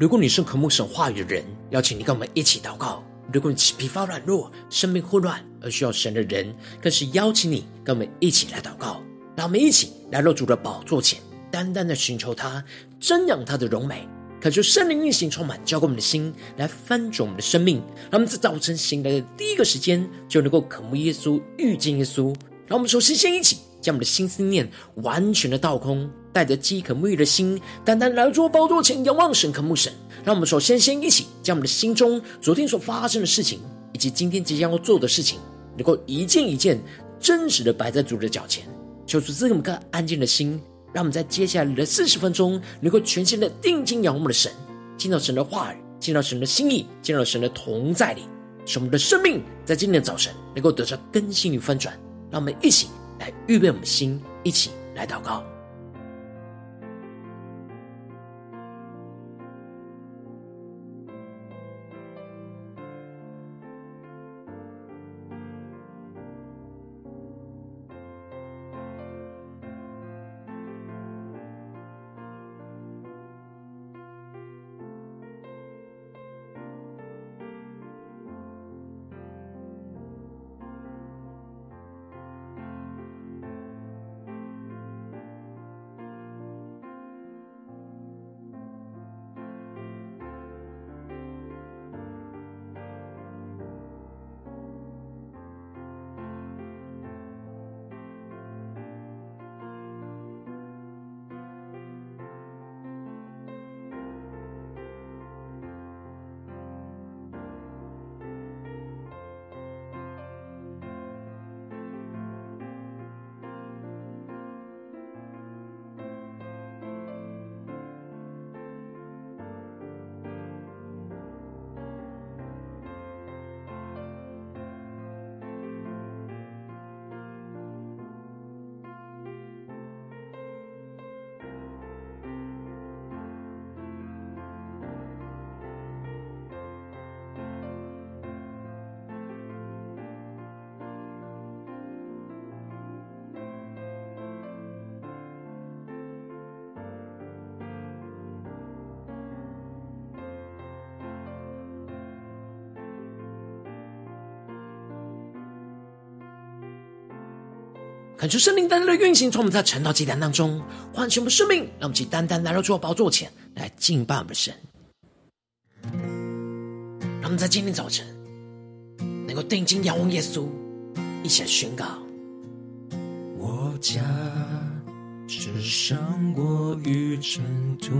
如果你是渴慕神话语的人，邀请你跟我们一起祷告。如果你疲乏软弱，生命混乱而需要神的人，更是邀请你跟我们一起来祷告。让我们一起来到主的宝座前，单单的寻求他，瞻仰他的荣美，恳求圣灵运行充满，浇灌我们的心，来翻转我们的生命。让我们在早晨醒来的第一个时间就能够渴慕耶稣，遇见耶稣。让我们首先先一起将我们的心思念完全的倒空，带着饥渴沐浴的心，单单来到宝座前仰望神、渴慕神。让我们首先先一起将我们的心中昨天所发生的事情，以及今天即将要做的事情，能够一件一件真实的摆在主的脚前，求主赐给我们个安静的心，让我们在接下来的40分钟能够全心的定睛仰望我们的神，进到神的话语，进到神的心意，进到神的同在里，使我们的生命在今天的早晨能够得到更新与翻转。让我们一起来预备我们的心，一起来祷告。恳求圣灵单单的运行，从我们在晨祷祭坛当中唤醒我们生命，让我们去单单来到主的宝座前来敬拜我们的神。让我们在今天早晨能够定睛仰望耶稣，一起来宣告：我家是胜过于尘土，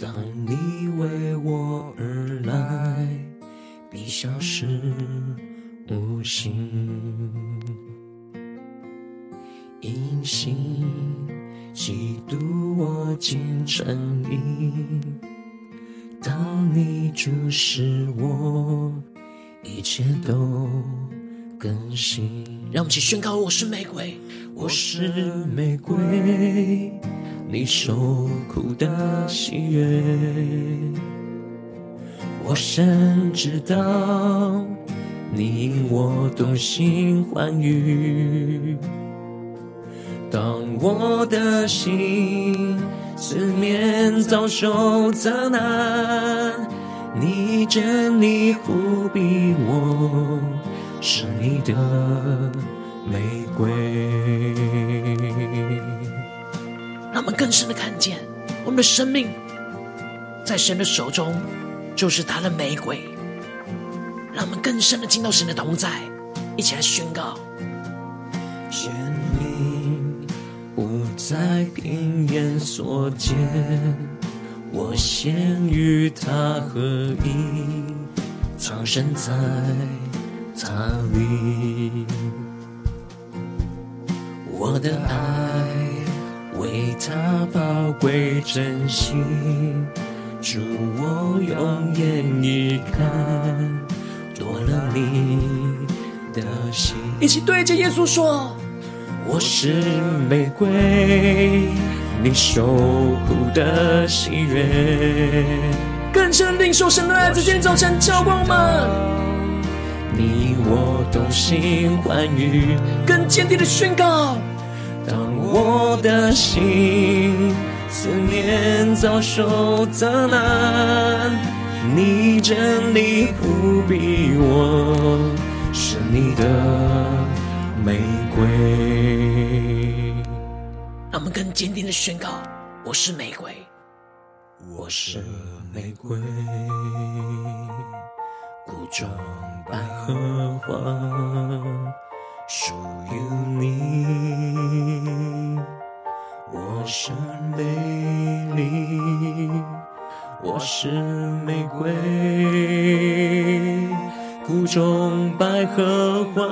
当你为我而来，必消失无形。因信基督我竟称义，当你注视我，一切都更新。让我们一起宣告：我是玫瑰，我是玫瑰，你受苦的喜悦。我深知道你因我动心欢愉，当我的心思念遭受责难，你真理护庇我，是你的玫瑰。让我们更深的看见我们的生命在神的手中，就是他的玫瑰。让我们更深的进到神的同在，一起来宣告：在平原所见，我先与他合一，藏身在他里。我的爱为他宝贵珍惜，祝我永远一看多了你的心。一起对着耶稣说：我是玫瑰，你受苦的喜悦。更深领受神的爱，在今天早晨浇灌我们。你我都心欢愉，更坚定的宣告。当我的心思念遭受责难，你真理护庇我，是你的玫瑰。让我们更坚定的宣告，我是玫瑰，我是玫瑰，谷中百合花，属于你。我是美丽，我是玫瑰，谷中百合花，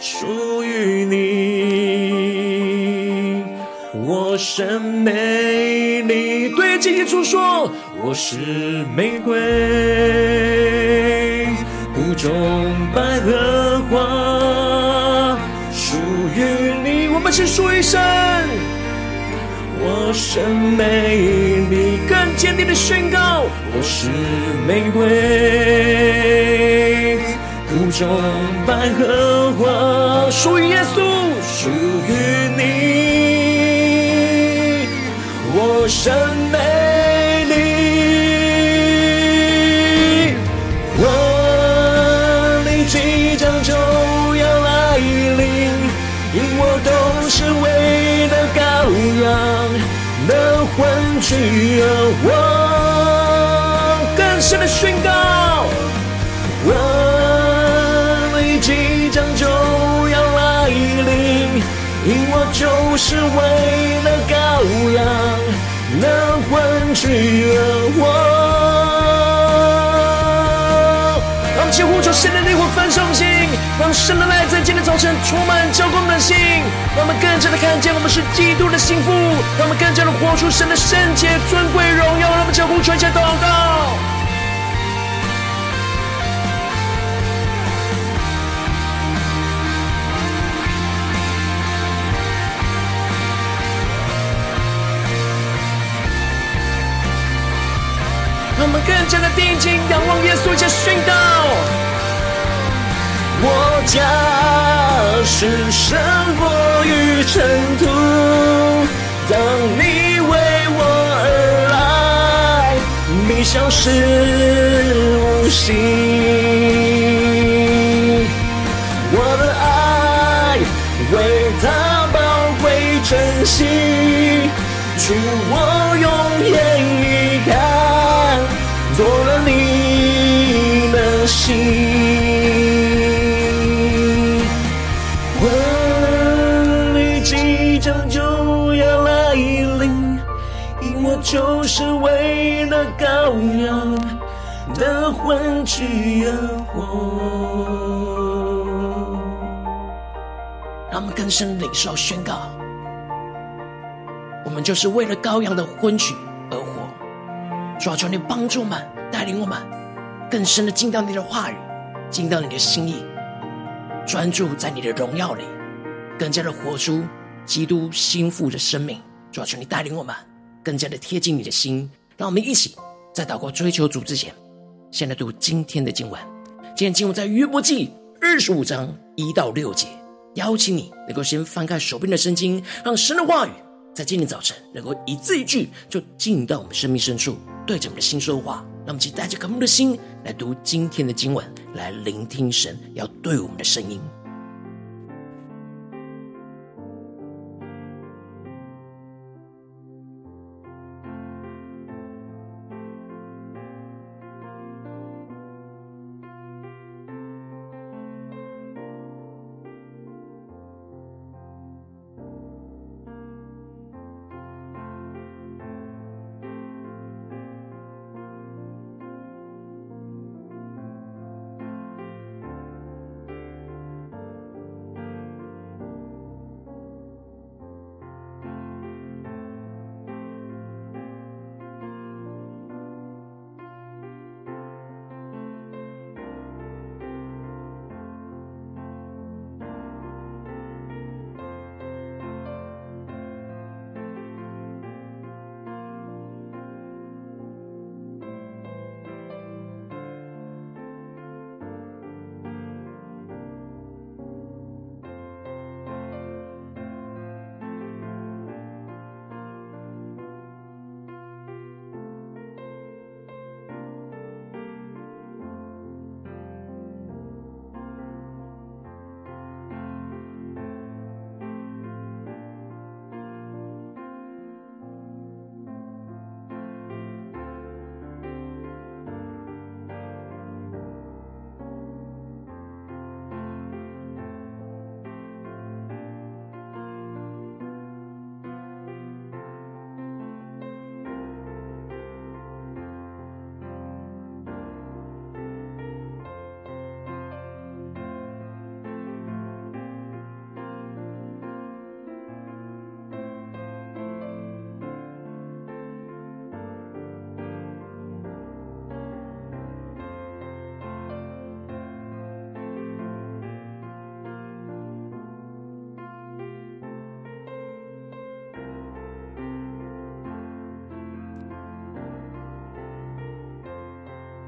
属于你。我是美丽，对基督说，我是玫瑰，谷中百合花，属于你。我们是属于神。我是美丽，更坚定的宣告，我是玫瑰，谷中百合花，属于耶稣，属于你。我是美丽，我你即将就要来临，因我都是为了羔羊的魂去而活，更深的宣告，我你即将就要来临，因我就是为了羔羊的魂去而活。让我们先呼求神的灵魂焚烧我们心，让神的爱在今天早晨充满浇灌我们的心，让我们更加的看见我们是基督的幸福，让我们更加的活出神的圣洁、尊贵、荣耀。让我们交互传下祷告。让我们更加的定睛仰望耶稣，加宣告。我家是胜过于尘土，当你为我而来，你消失无形。我的爱为他宝贵珍惜，祝我永远依靠，做了你的心。就是为了羔羊的魂去而活。让我们更深领受宣告，我们就是为了羔羊的魂去而活。主啊，求你帮助我们，带领我们更深的进到你的话语，进到你的心意，专注在你的荣耀里，更加的活出基督心腹的生命。主啊，求你带领我们更加的贴近你的心。让我们一起在祷告追求主之前，先来读今天的经文。今天经文在约伯记25章1到6节。邀请你能够先翻开手边的圣经，让神的话语在今天早晨能够一字一句就进到我们生命深处，对着我们的心说话。让我们一起带着渴慕的心来读今天的经文，来聆听神要对我们的声音。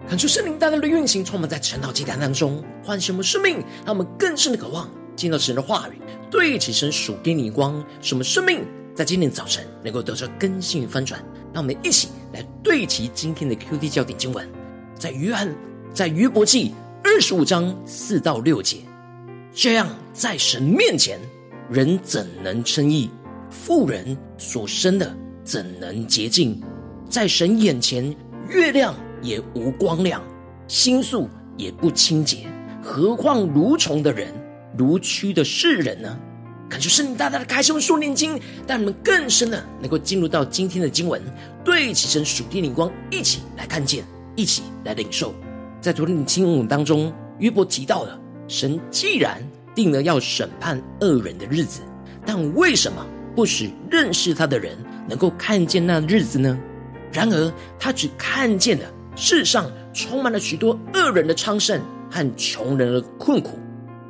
恳求圣灵大大的运行，充满在晨祷祭坛当中，唤醒我们生命，让我们更深的渴望进到神的话语，对齐神属天的眼光，使我们生命在今天早晨能够得到更新与翻转。让我们一起来对齐今天的 QD 焦点经文，在约伯记25章4到6节，这样在神面前人怎能称义？妇人所生的怎能洁净？在神眼前月亮也无光亮，星宿也不清洁，何况如虫的人，如蛆的世人呢？感谢圣灵大大的开启我们属灵经，让我们更深的能够进入到今天的经文，对齐神属天灵光，一起来看见，一起来领受。在昨天的经文当中，约伯提到了神既然定了要审判恶人的日子，但为什么不使认识他的人能够看见那日子呢？然而他只看见了世上充满了许多恶人的昌盛和穷人的困苦，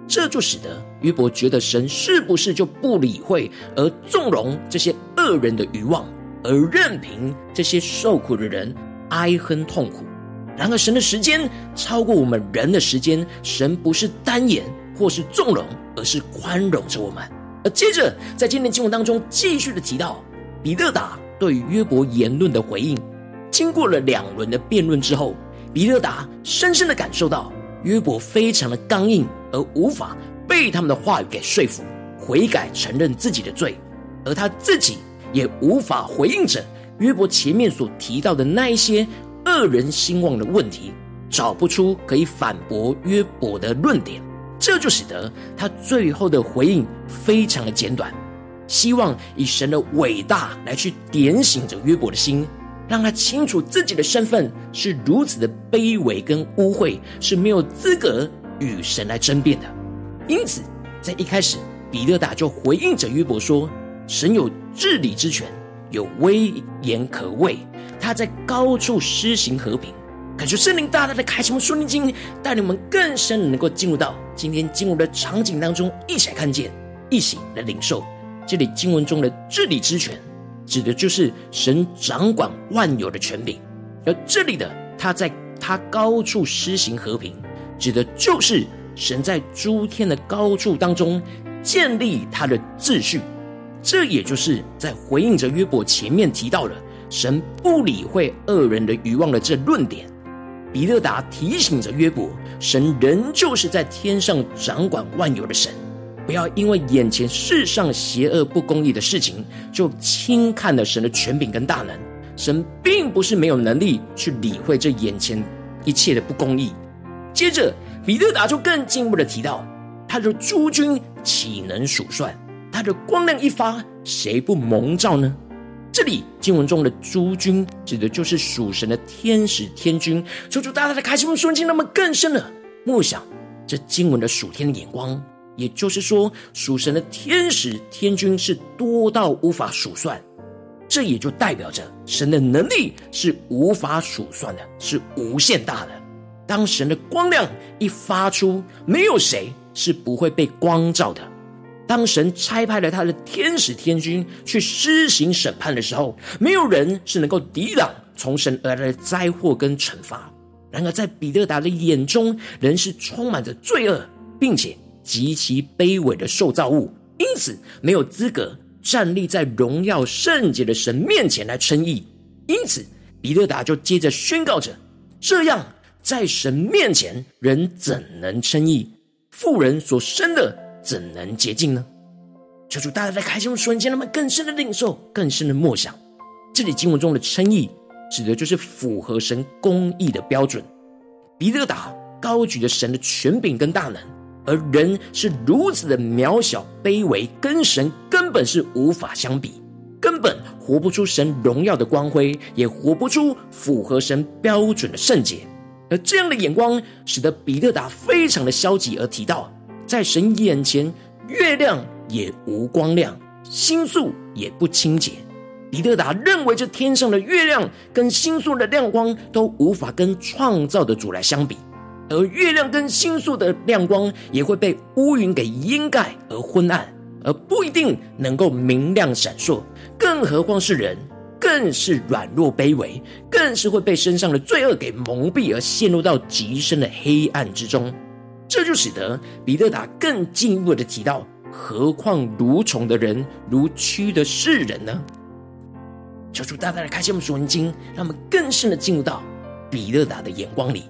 这就使得约伯觉得神是不是就不理会而纵容这些恶人的愚妄，而任凭这些受苦的人哀恨痛苦。然而神的时间超过我们人的时间，神不是单眼或是纵容，而是宽容着我们。而接着在今天的经文当中继续的提到比勒达对约伯言论的回应。经过了2轮的辩论之后，比勒达深深的感受到约伯非常的刚硬，而无法被他们的话语给说服悔改承认自己的罪，而他自己也无法回应着约伯前面所提到的那一些恶人兴旺的问题，找不出可以反驳约伯的论点。这就使得他最后的回应非常的简短，希望以神的伟大来去点醒着约伯的心，让他清楚自己的身份是如此的卑微跟污秽，是没有资格与神来争辩的。因此在一开始比勒达就回应着约伯说，神有治理之权，有威严可畏，他在高处施行和平。感谢圣灵大大的开启我们属灵经，带领我们更深的能够进入到今天经文的场景当中，一起来看见，一起来领受。这里经文中的治理之权指的就是神掌管万有的权柄，而这里的他在他高处施行和平指的就是神在诸天的高处当中建立他的秩序。这也就是在回应着约伯前面提到了神不理会恶人的愚妄的这论点。比勒达提醒着约伯，神仍旧是在天上掌管万有的神，不要因为眼前世上邪恶不公义的事情就轻看了神的权柄跟大能。神并不是没有能力去理会这眼前一切的不公义。接着比勒达就更进一步的提到，他的诸君岂能数算？他的光亮一发，谁不蒙召呢？这里经文中的诸君指的就是属神的天使天君。求主大大的开启我们属灵，那么更深了默想这经文的属天的眼光，也就是说属神的天使天君是多到无法数算。这也就代表着神的能力是无法数算的，是无限大的。当神的光亮一发出，没有谁是不会被光照的。当神差派了他的天使天君去施行审判的时候，没有人是能够抵挡从神而来的灾祸跟惩罚。然而在比勒达的眼中，人是充满着罪恶并且极其卑微的受造物，因此没有资格站立在荣耀圣洁的神面前来称义。因此比勒达就接着宣告着，这样在神面前人怎能称义？妇人所生的怎能洁净呢？求主大家在开启我们瞬间，让我们更深的领受，更深的默想。这里经文中的称义指的就是符合神公义的标准。比勒达高举着神的权柄跟大能，而人是如此的渺小卑微，跟神根本是无法相比，根本活不出神荣耀的光辉，也活不出符合神标准的圣洁。而这样的眼光使得比勒达非常的消极，而提到在神眼前月亮也无光亮，星宿也不清洁。比勒达认为这天上的月亮跟星宿的亮光都无法跟创造的主来相比，而月亮跟星宿的亮光也会被乌云给掩盖而昏暗，而不一定能够明亮闪烁，更何况是人，更是软弱卑微，更是会被身上的罪恶给蒙蔽，而陷入到极深的黑暗之中。这就使得彼得达更进一步的提到，何况如虫的人，如蛆的世人呢？求主大大的开启我们属灵经，让我们更深的进入到彼得达的眼光里。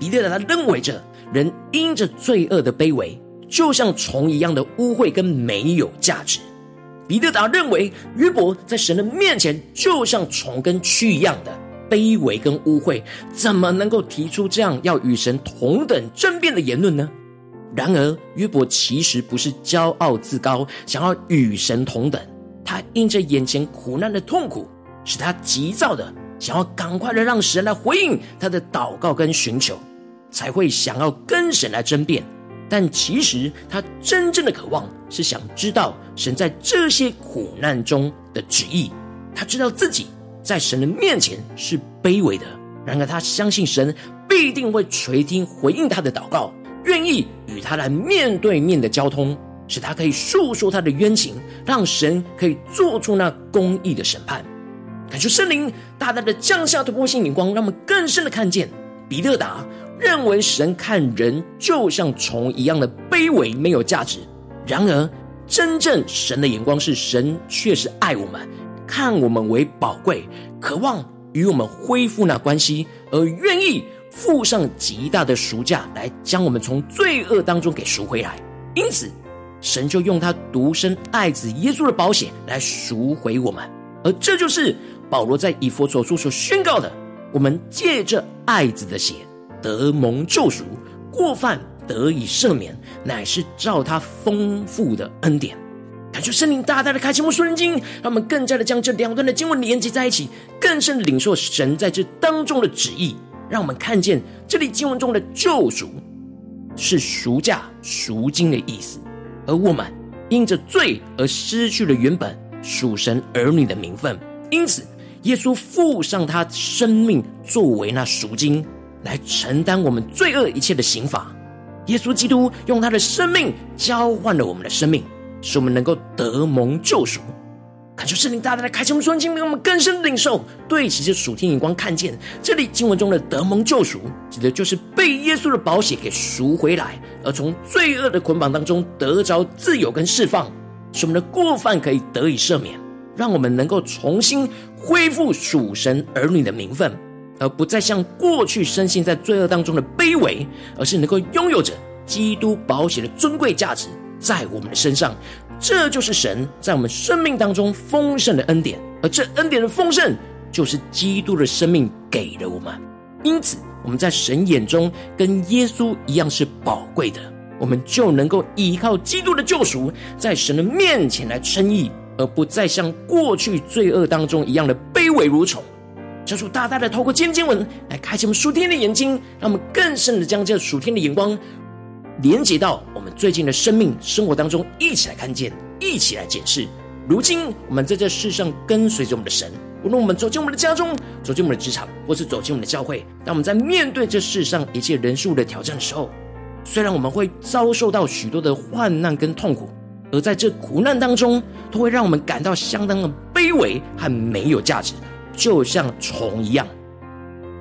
彼得达认为着人因着罪恶的卑微，就像虫一样的污秽跟没有价值。彼得达认为约伯在神的面前就像虫跟蛆一样的卑微跟污秽，怎么能够提出这样要与神同等争辩的言论呢？然而约伯其实不是骄傲自高想要与神同等，他因着眼前苦难的痛苦，使他急躁的想要赶快的让神来回应他的祷告跟寻求，才会想要跟神来争辩。但其实他真正的渴望是想知道神在这些苦难中的旨意，他知道自己在神的面前是卑微的，然而他相信神必定会垂听回应他的祷告，愿意与他来面对面的交通，使他可以诉说他的冤情，让神可以做出那公义的审判。感谢圣灵大大的降下突破性眼光，让我们更深的看见彼得达认为神看人就像虫一样的卑微没有价值，然而真正神的眼光是，神确实爱我们，看我们为宝贵，渴望与我们恢复那关系，而愿意付上极大的赎价来将我们从罪恶当中给赎回来。因此神就用他独生爱子耶稣的宝血来赎回我们，而这就是保罗在以弗所书所宣告的，我们借着爱子的血得蒙救赎，过犯得以赦免，乃是照他丰富的恩典。感谢圣灵大大的开启我们属灵经，让我们更加的将这两段的经文连接在一起，更深的领受神在这当中的旨意。让我们看见这里经文中的救赎是赎价赎金的意思，而我们因着罪而失去了原本属神儿女的名分，因此耶稣付上他生命作为那赎金，来承担我们罪恶一切的刑罚。耶稣基督用他的生命交换了我们的生命，使我们能够得蒙救赎。感谢圣灵大大的开启我们双睛，让我们更深领受，对齐这属天眼光，看见这里经文中的得蒙救赎，指的就是被耶稣的宝血给赎回来，而从罪恶的捆绑当中得着自由跟释放，使我们的过犯可以得以赦免，让我们能够重新恢复属神儿女的名分，而不再像过去深陷在罪恶当中的卑微，而是能够拥有着基督宝血的尊贵价值在我们的身上。这就是神在我们生命当中丰盛的恩典，而这恩典的丰盛就是基督的生命给了我们。因此我们在神眼中跟耶稣一样是宝贵的，我们就能够依靠基督的救赎，在神的面前来称义，而不再像过去罪恶当中一样的卑微如虫。求主大大的透过今天经文来开启我们属天的眼睛，让我们更深的将这属天的眼光连接到我们最近的生命生活当中，一起来看见，一起来检视。如今我们在这世上跟随着我们的神，无论我们走进我们的家中，走进我们的职场，或是走进我们的教会，当我们在面对这世上一切人数的挑战的时候，虽然我们会遭受到许多的患难跟痛苦，而在这苦难当中都会让我们感到相当的卑微和没有价值，就像虫一样。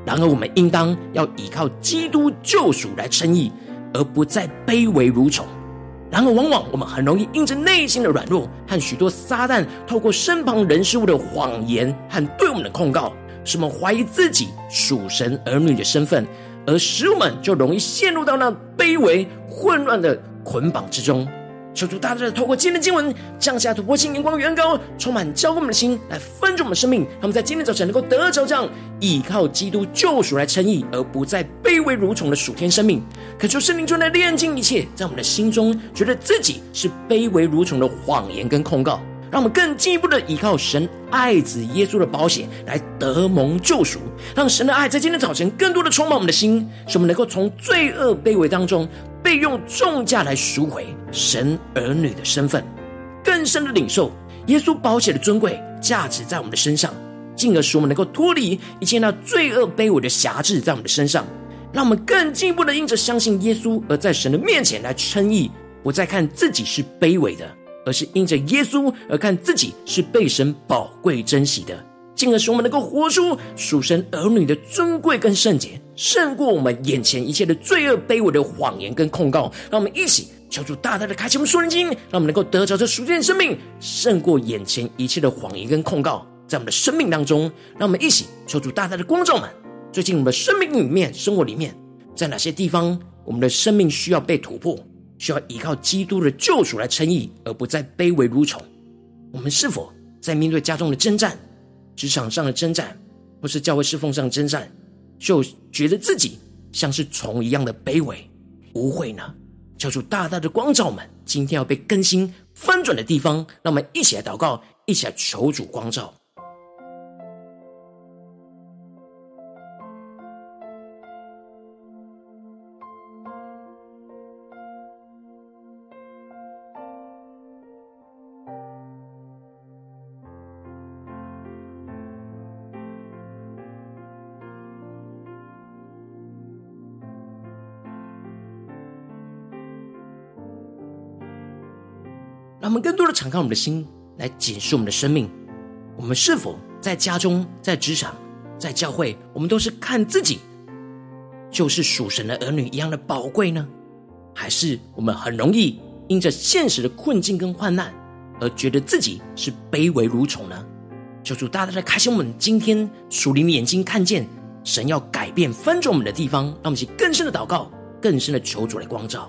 然而我们应当要依靠基督救赎来称义，而不再卑微如虫。然而往往我们很容易因着内心的软弱和许多撒旦透过身旁人事物的谎言和对我们的控告，使我们怀疑自己属神儿女的身份，而使我们就容易陷入到那卑微混乱的捆绑之中。求主大大的透过今天的经文降下突破性眼光与恩膏，充满浇灌我们的心，来分足我们的生命，让我们在今天早晨能够得着这样依靠基督救赎来称义，而不再卑微如虫的属天生命。恳求圣灵就来炼净一切在我们的心中觉得自己是卑微如虫的谎言跟控告，让我们更进一步的依靠神爱子耶稣的宝血来得蒙救赎，让神的爱在今天早晨更多的充满我们的心，使我们能够从罪恶卑微当中被用重价来赎回神儿女的身份，更深的领受耶稣宝血的尊贵价值在我们的身上，进而使我们能够脱离一切那罪恶卑微的辖制在我们的身上，让我们更进一步的因着相信耶稣而在神的面前来称义，不再看自己是卑微的，而是因着耶稣而看自己是被神宝贵珍惜的，进而使我们能够活出属神儿女的尊贵跟圣洁，胜过我们眼前一切的罪恶、卑微的谎言跟控告。让我们一起求主大大的开启我们属灵的心，让我们能够得着这属天的生命，胜过眼前一切的谎言跟控告在我们的生命当中。让我们一起求主大大的光照们，最近我们的生命里面、生活里面，在哪些地方我们的生命需要被突破，需要依靠基督的救赎来称义，而不再卑微如虫。我们是否在面对家中的征战、职场上的征战，或是教会侍奉上的征战，就觉得自己像是虫一样的卑微无悔呢？求主大大的光照们今天要被更新翻转的地方。让我们一起来祷告，一起来求主光照。让我们更多的敞开我们的心，来检视我们的生命。我们是否在家中、在职场、在教会，我们都是看自己就是属神的儿女一样的宝贵呢？还是我们很容易因着现实的困境跟患难而觉得自己是卑微如虫呢？求主大大的开启我们今天属灵的眼睛，看见神要改变翻转我们的地方。让我们一起更深的祷告，更深的求主来光照。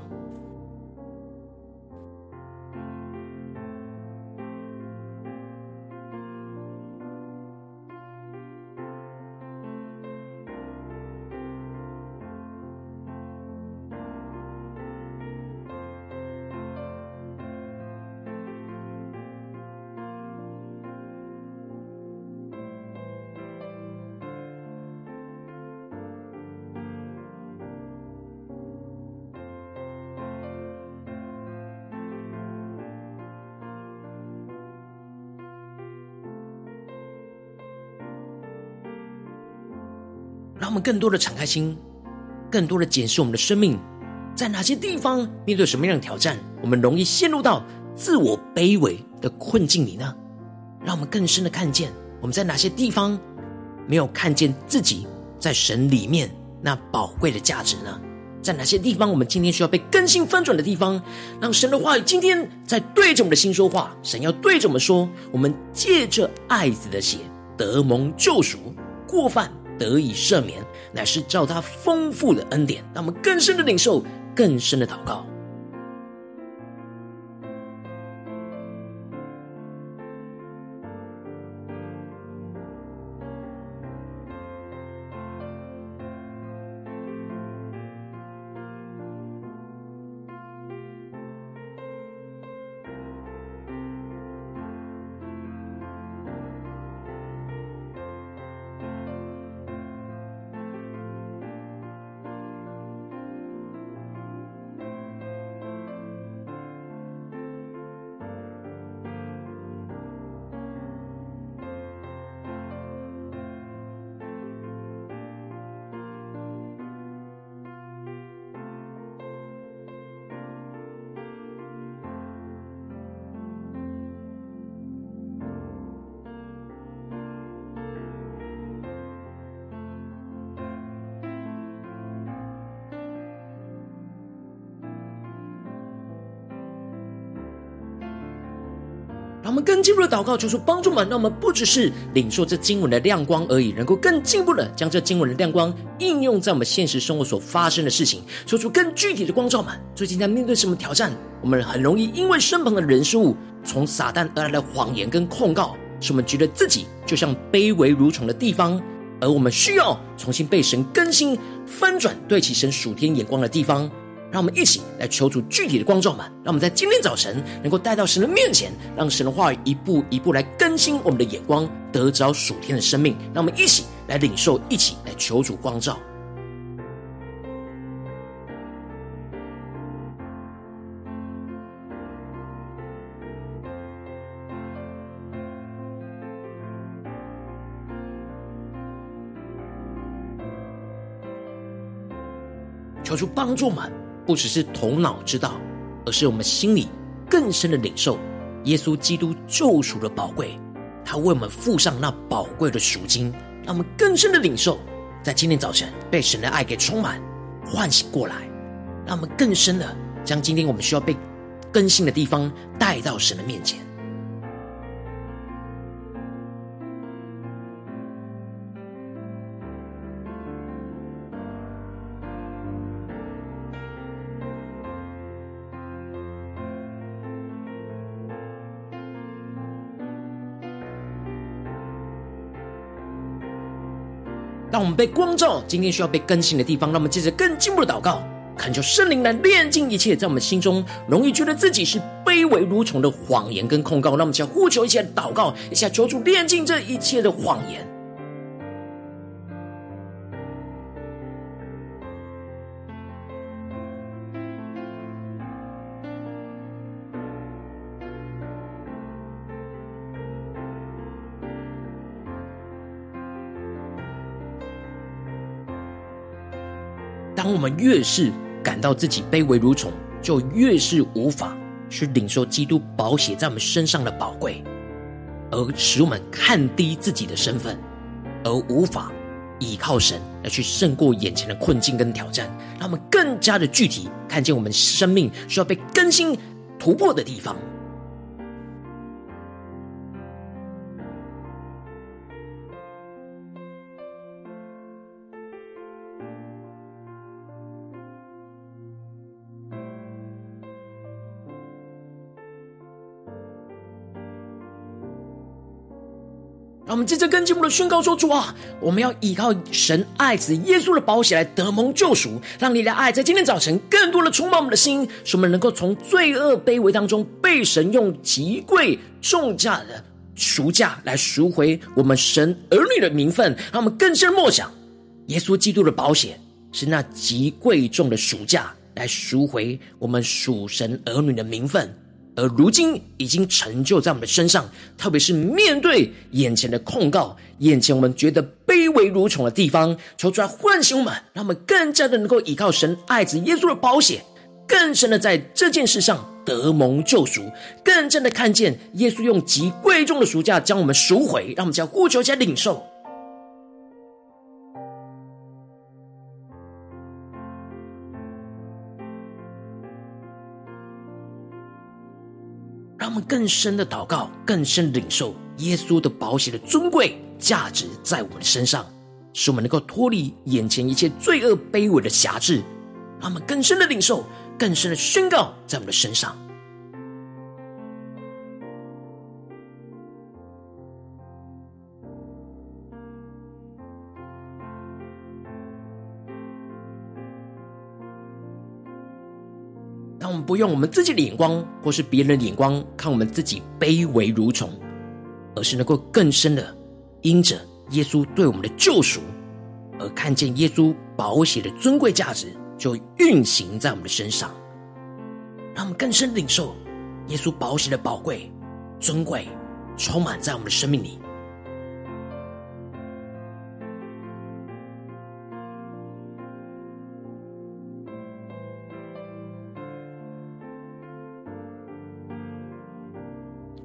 让我们更多的敞开心，更多的检视我们的生命，在哪些地方面对什么样的挑战，我们容易陷入到自我卑微的困境里呢？让我们更深的看见我们在哪些地方没有看见自己在神里面那宝贵的价值呢？在哪些地方我们今天需要被更新翻转的地方？让神的话语今天在对着我们的心说话。神要对着我们说，我们借着爱子的血得蒙救赎，过犯得以赦免，乃是照他丰富的恩典。让我们更深的领受，更深的祷告。让我们更进一步的祷告，求主帮助我们，让我们不只是领受这经文的亮光而已，能够更进一步的将这经文的亮光应用在我们现实生活所发生的事情，求主更具体的光照们。最近在面对什么挑战？我们很容易因为身旁的人事物，从撒旦而来的谎言跟控告，使我们觉得自己就像卑微如虫的地方，而我们需要重新被神更新翻转，对齐神属天眼光的地方。让我们一起来求主具体的光照们，让我们在今天早晨能够带到神的面前，让神的话语一步一步来更新我们的眼光，得着属天的生命。让我们一起来领受，一起来求主光照。求主帮助我们不只是头脑知道，而是我们心里更深的领受耶稣基督救赎的宝贵，他为我们付上那宝贵的赎金，让我们更深的领受，在今天早晨被神的爱给充满唤醒过来，让我们更深的将今天我们需要被更新的地方带到神的面前。让我们被光照今天需要被更新的地方，让我们接着更进步的祷告，恳求圣灵来炼净一切在我们心中容易觉得自己是卑微如虫的谎言跟控告。让我们先呼求一下祷告一下，求主炼净这一切的谎言。当我们越是感到自己卑微如虫，就越是无法去领受基督宝血在我们身上的宝贵，而使我们看低自己的身份，而无法倚靠神来去胜过眼前的困境跟挑战。让我们更加的具体看见我们生命需要被更新突破的地方。让我们接着跟进我们的宣告说，主啊，我们要依靠神爱子耶稣的宝血来得蒙救赎，让你的爱在今天早晨更多的充满我们的心，使我们能够从罪恶卑微当中被神用极贵重价的赎价来赎回我们神儿女的名分。让我们更深默想耶稣基督的宝血是那极贵重的赎价来赎回我们属神儿女的名分，而如今已经成就在我们的身上，特别是面对眼前的控告，眼前我们觉得卑微如虫的地方，求主来唤醒我们，让我们更加的能够依靠神爱子耶稣的宝血，更深的在这件事上得蒙救赎，更真的看见耶稣用极贵重的赎价将我们赎回。让我们将呼求加领受。让我们更深的祷告，更深领受耶稣的宝血的尊贵价值在我们身上，使我们能够脱离眼前一切罪恶卑微的辖制。让我们更深的领受，更深的宣告在我们的身上。不用我们自己的眼光或是别人的眼光看我们自己卑微如虫，而是能够更深的因着耶稣对我们的救赎而看见耶稣宝血的尊贵价值就运行在我们的身上。让我们更深领受耶稣宝血的宝贵尊贵充满在我们的生命里。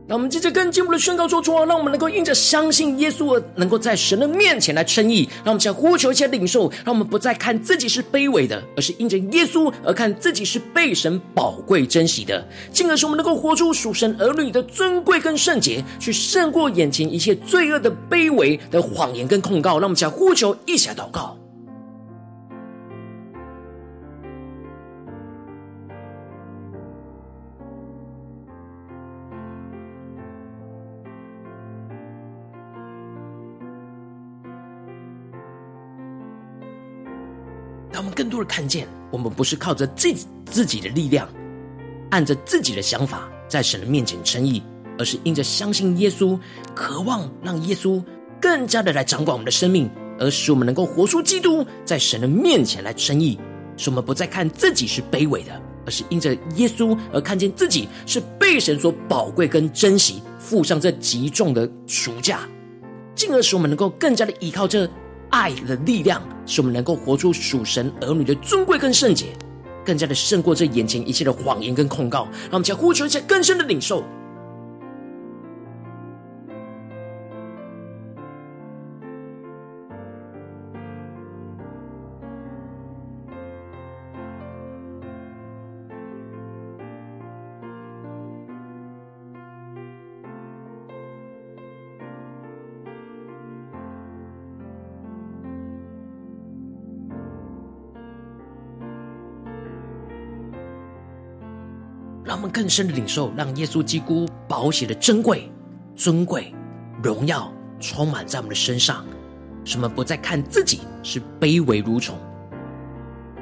让我们接着跟进我们的宣告说，出让我们能够因着相信耶稣而能够在神的面前来称义。让我们想呼求一些领受，让我们不再看自己是卑微的，而是因着耶稣而看自己是被神宝贵珍惜的，进而使我们能够活出属神儿女的尊贵跟圣洁，去胜过眼前一切罪恶的卑微的谎言跟控告。让我们想呼求一起来祷告。让我们更多的看见，我们不是靠着自己的力量，按着自己的想法在神的面前称义，而是因着相信耶稣，渴望让耶稣更加的来掌管我们的生命，而使我们能够活出基督在神的面前来称义，使我们不再看自己是卑微的，而是因着耶稣而看见自己是被神所宝贵跟珍惜，付上这极重的赎价，进而使我们能够更加的依靠这爱的力量，使我们能够活出属神儿女的尊贵跟圣洁，更加的胜过这眼前一切的谎言跟控告。让我们再呼求一下更深的领受。让我们更深的领受，让耶稣基督宝血的珍贵、尊贵、荣耀充满在我们的身上，使我们不再看自己是卑微如虫。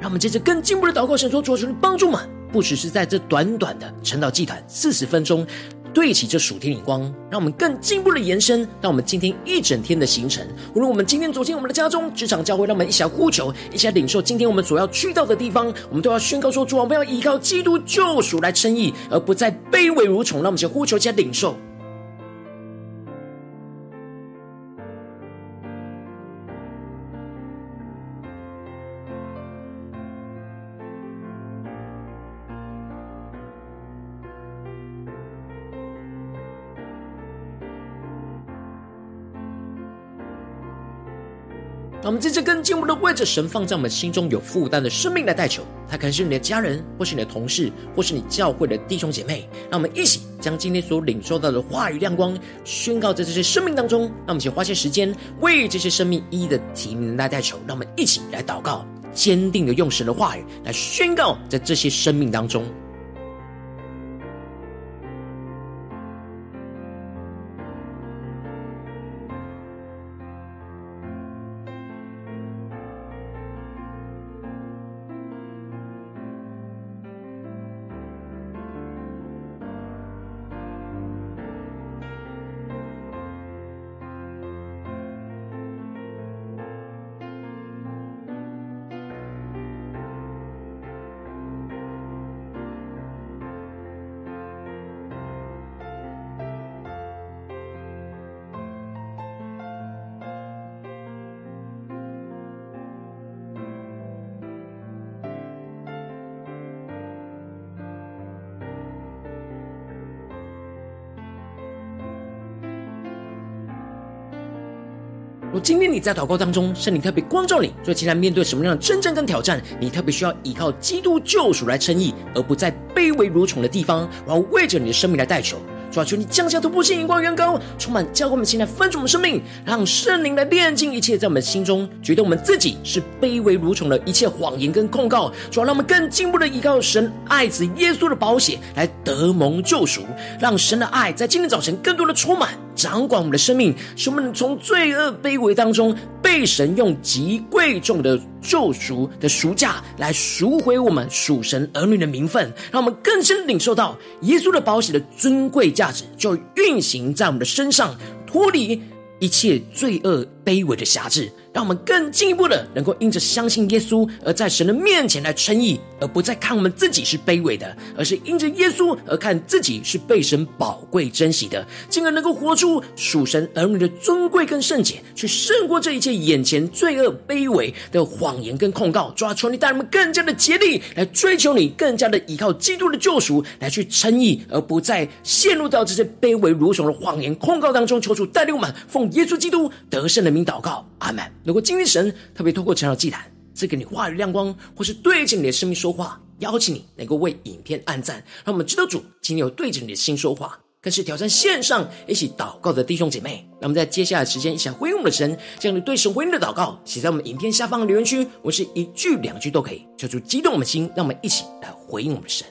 让我们接着更进一步的祷告，神说：“主啊，求你帮助们，不只是在这短短的晨祷祭坛40分钟，对齐这属天的光，让我们更进一步的延伸，让我们今天一整天的行程，无论我们今天走进我们的家中、职场、教会，让我们一起来呼求，一起来领受今天我们所要去到的地方，我们都要宣告说：主啊，我们要依靠基督救赎来称义，而不再卑微如虫。让我们先呼求，一起来领受。”让我们在这更进一步的为着神放在我们心中有负担的生命来代求，他可能是你的家人，或是你的同事，或是你教会的弟兄姐妹。让我们一起将今天所领受到的话语亮光宣告在这些生命当中。让我们先花些时间为这些生命一一的提名来代求。让我们一起来祷告，坚定的用神的话语来宣告在这些生命当中。如今天你在祷告当中，圣灵特别光照你，最近在面对什么样的真正跟挑战，你特别需要依靠基督救赎来称义，而不再卑微如虫的地方，然后为着你的生命来代求。主啊，求你降下突破性眼光远高，充满教会我们现在分主我们生命，让圣灵来炼净一切在我们心中觉得我们自己是卑微如虫的一切谎言跟控告。主啊，让我们更进一步的依靠神爱子耶稣的宝血来得蒙救赎，让神的爱在今天早晨更多的充满掌管我们的生命，使我们从罪恶卑微当中被神用极贵重的救赎的赎价来赎回我们属神儿女的名分，让我们更深领受到耶稣的宝血的尊贵价值就运行在我们的身上，脱离一切罪恶卑微的辖制，让我们更进一步的能够因着相信耶稣而在神的面前来称义，而不再看我们自己是卑微的，而是因着耶稣而看自己是被神宝贵珍惜的，进而能够活出属神儿女的尊贵跟圣洁，去胜过这一切眼前罪恶卑微的谎言跟控告。主啊，求你带我们更加的竭力来追求你，更加的依靠基督的救赎来去称义，而不再陷入到这些卑微如熊的谎言控告当中。求主带领我们奉耶稣基督得胜的名祷告，阿们。如果今天神特别透过晨祷祭坛赐给你话语亮光，或是对着你的生命说话，邀请你能够为影片按赞，让我们知道主今天有对着你的心说话，更是挑战线上一起祷告的弟兄姐妹。那么在接下来的时间，一起来回应我们的神，将你对神回应的祷告写在我们影片下方的留言区，我是一句两句都可以，求主激动我们的心，让我们一起来回应我们的神。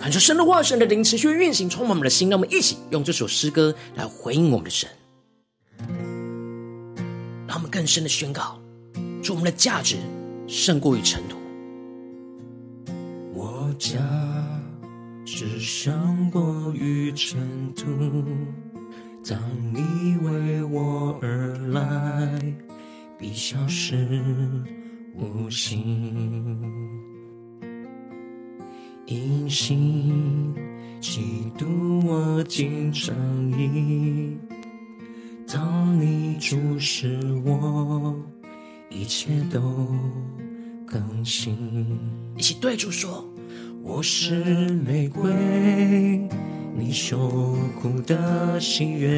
感受神的话，神的灵持续运行，充满我们的心，让我们一起用这首诗歌来回应我们的神，让我们更深的宣告，主我们的价值胜过于尘土。我价值胜过于尘土，当你为我而来，必消失无形。隐形，嫉妒我竟上瘾。当你注视我，一切都更新。一起对主说：我是玫瑰，你受苦的喜悦。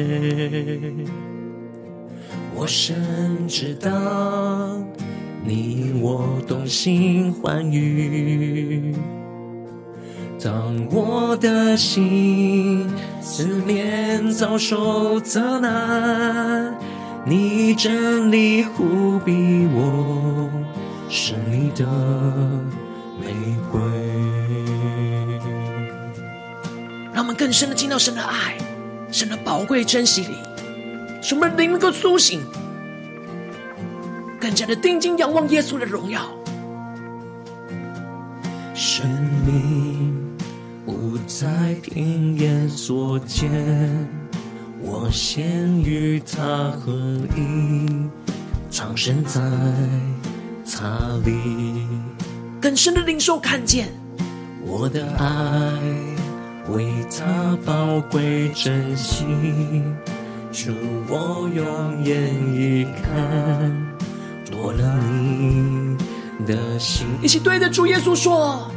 我深知道你我同心欢愉。当我的心思念遭受责难，你真理护庇我，是你的玫瑰。让我们更深地进到神的爱，神的宝贵珍惜里，使我们灵能够苏醒，更加的定睛仰望耶稣的荣耀。生命不再凭眼所见，我先与他合一，藏身在他里，更深的领受看见我的爱为他宝贵珍惜，祝我永远一看多了你的心。一起对着主耶稣说：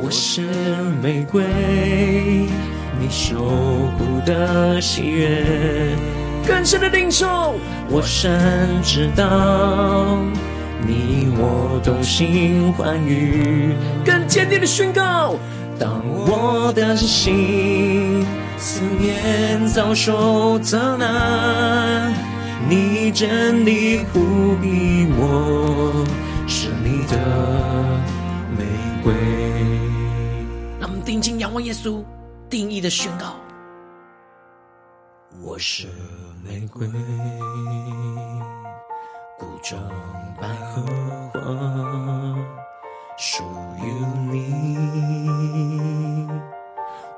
我是玫瑰，你受苦的喜悦。更深的领受，我深知道你我同心欢愉。更坚定的宣告，当我的心思念遭受责难，你真理护庇我，是你的玫瑰。让我们定睛仰望耶稣，定义的宣告：我是玫瑰，谷中百合花，属于你。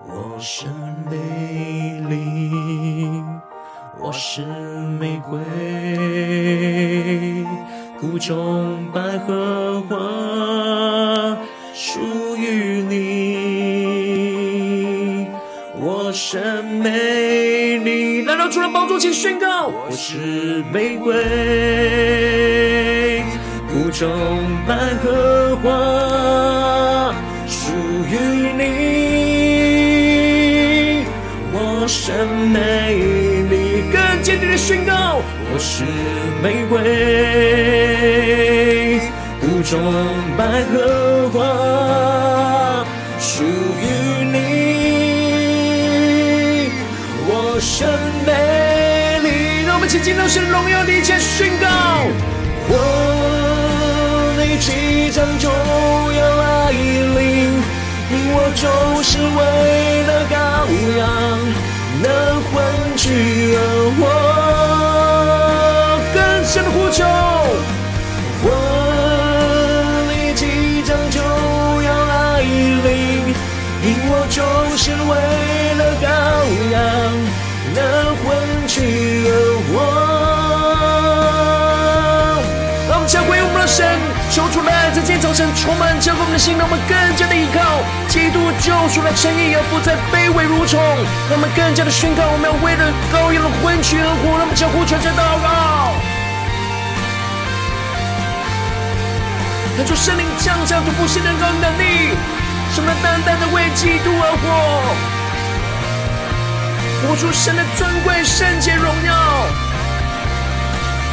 我是美丽，我是玫瑰，谷中百合花，属于你。我是美丽，来到主的宝座前宣告：我是玫瑰，谷中百合花，属于你。我是美丽，更坚定的宣告：我是玫瑰，谷中百合花，属于你。我是美丽，让我们一起进到神荣耀的一切宣告：我立即将荣耀来临，你我就是为了羔羊，能换取了我更深的呼求。我立即将就要来临，因我就是为了羔羊，能换取了我。让我们交给我们的神，求主的爱在今天早晨充满交给我们的心，让我们更加的依靠基督救赎的诚意，而不再卑微如虫。让我们更加的宣告，我们要为了羔羊的婚娶而活。让我们相互传承祷告，让主圣灵降下突破性能够能力，使我们单单的为基督而活，活出神的尊贵、圣洁、荣耀。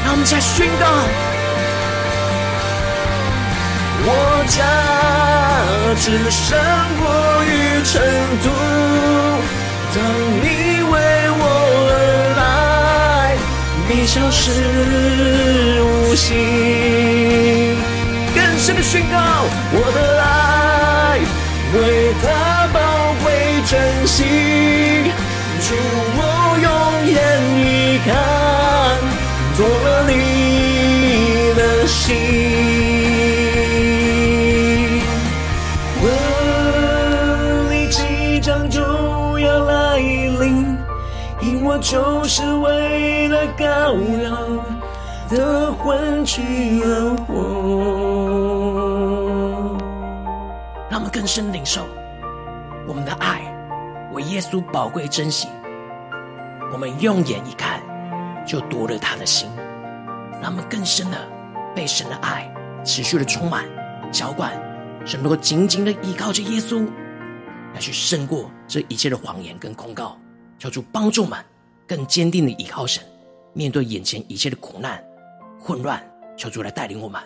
让我们再宣告：我将只胜过于尘土，当你为我而来，你消失无形。更深的宣告，我的爱为他宝贵珍惜，祝我永远一看多了你的心。我就是为了羔羊的换取而活。让我们更深领受我们的爱为耶稣宝贵珍惜，我们用眼一看就夺了他的心，让我们更深的被神的爱持续的充满浇灌，使能够紧紧的依靠着耶稣来去胜过这一切的谎言跟控告。求主帮助们更坚定的依靠神，面对眼前一切的苦难混乱，求主来带领我们。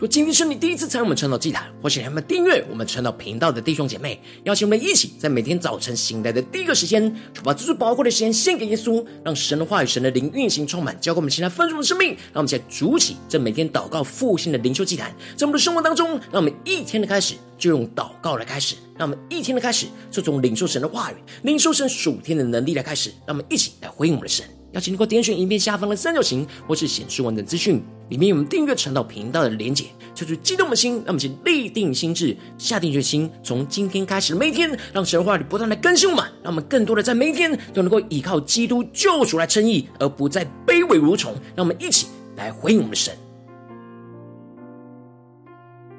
若今天是你第一次参与我们晨祷祭坛，或是你们订阅我们晨祷频道的弟兄姐妹，邀请我们一起在每天早晨醒来的第一个时间，就把最宝贵的时间献给耶稣，让神的话语、神的灵运行充满，交给我们现在丰盛的生命。让我们一起来筑起这每天祷告复兴的灵修祭坛，在我们的生活当中，让我们一天的开始就用祷告来开始，让我们一天的开始就从领受神的话语、领受神属天的能力来开始。让我们一起来回应我们的神。邀请能够点选影片下方的三角形，或是显示完整资讯，里面有我们订阅晨祷频道的连结，就是激动的心，让我们先立定心志，下定决心，从今天开始每一天，让神话语不断来更新我们，让我们更多的在每一天都能够依靠基督救赎来称义，而不再卑微如虫。让我们一起来回应我们的神。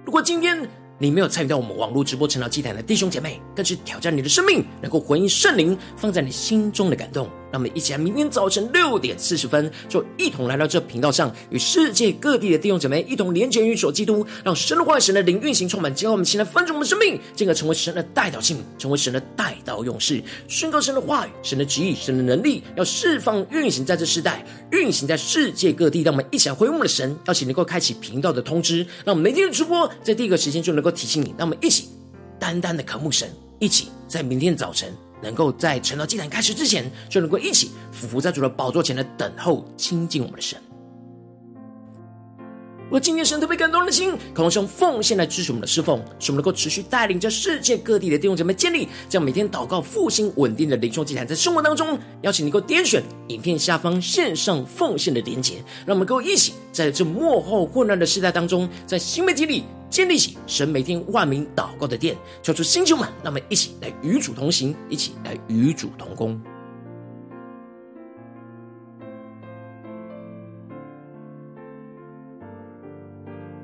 如果今天你没有参与到我们网络直播晨祷祭坛的弟兄姐妹，更是挑战你的生命，能够回应圣灵放在你心中的感动。让我们一起来，明天早晨6:40，就一同来到这频道上，与世界各地的弟兄姐妹一同连结于所基督，让神的话、神的灵运行充满，教我们现在翻转我们生命，进而成为神的代祷器皿，成为神的代祷勇士，宣告神的话语、神的旨意、神的能力，要释放运行在这世代，运行在世界各地。让我们一起来回应我们的神，邀请能够开启频道的通知，让我们每天的直播在第一个时间就能够提醒你。让我们一起单单的渴慕神，一起在明天早晨能够在晨祷祭坛开始之前，就能够一起俯伏在主的宝座前来等候亲近我们的神。如果今天神特别感动的心，渴望用奉献来支持我们的侍奉，使我们能够持续带领着世界各地的弟兄姐妹建立这样每天祷告复兴稳定的灵修祭坛，在生活当中，邀请你能够点选影片下方线上奉献的连结，让我们能够一起在这末后混乱的时代当中，在新媒体里建立起神每天万名祷告的殿，求出星球们，让我们一起来与主同行，一起来与主同工。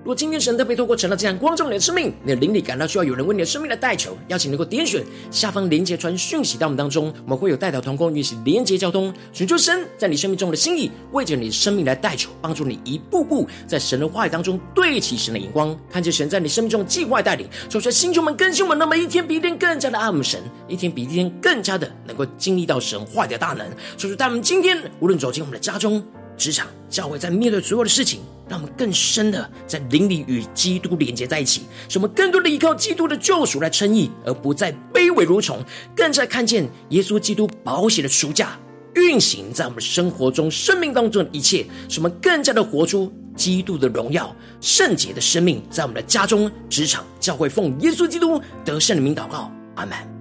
如果今天神特别透过晨祷祭坛光照你的生命，你的灵里感到需要有人为你的生命来代求，邀请能够点选下方连结传讯息到我们当中，我们会有代祷同工与其连结交通，寻求神在你生命中的心意，为着你的生命来代求，帮助你一步步在神的话语当中对齐神的眼光，看见神在你生命中的计划带领，说出来星球们、更新我们，那么一天比一天更加的爱我们神，一天比一天更加的能够经历到神话语的大能，说出带我们今天无论走进我们的家中、职场、教会，在面对所有的事情，让我们更深的在灵里与基督连接在一起，使我们更多的依靠基督的救赎来称义，而不再卑微如虫，更加看见耶稣基督宝血的赎价运行在我们生活中、生命当中的一切，使我们更加的活出基督的荣耀、圣洁的生命，在我们的家中、职场、教会，奉耶稣基督得胜的名祷告，阿们。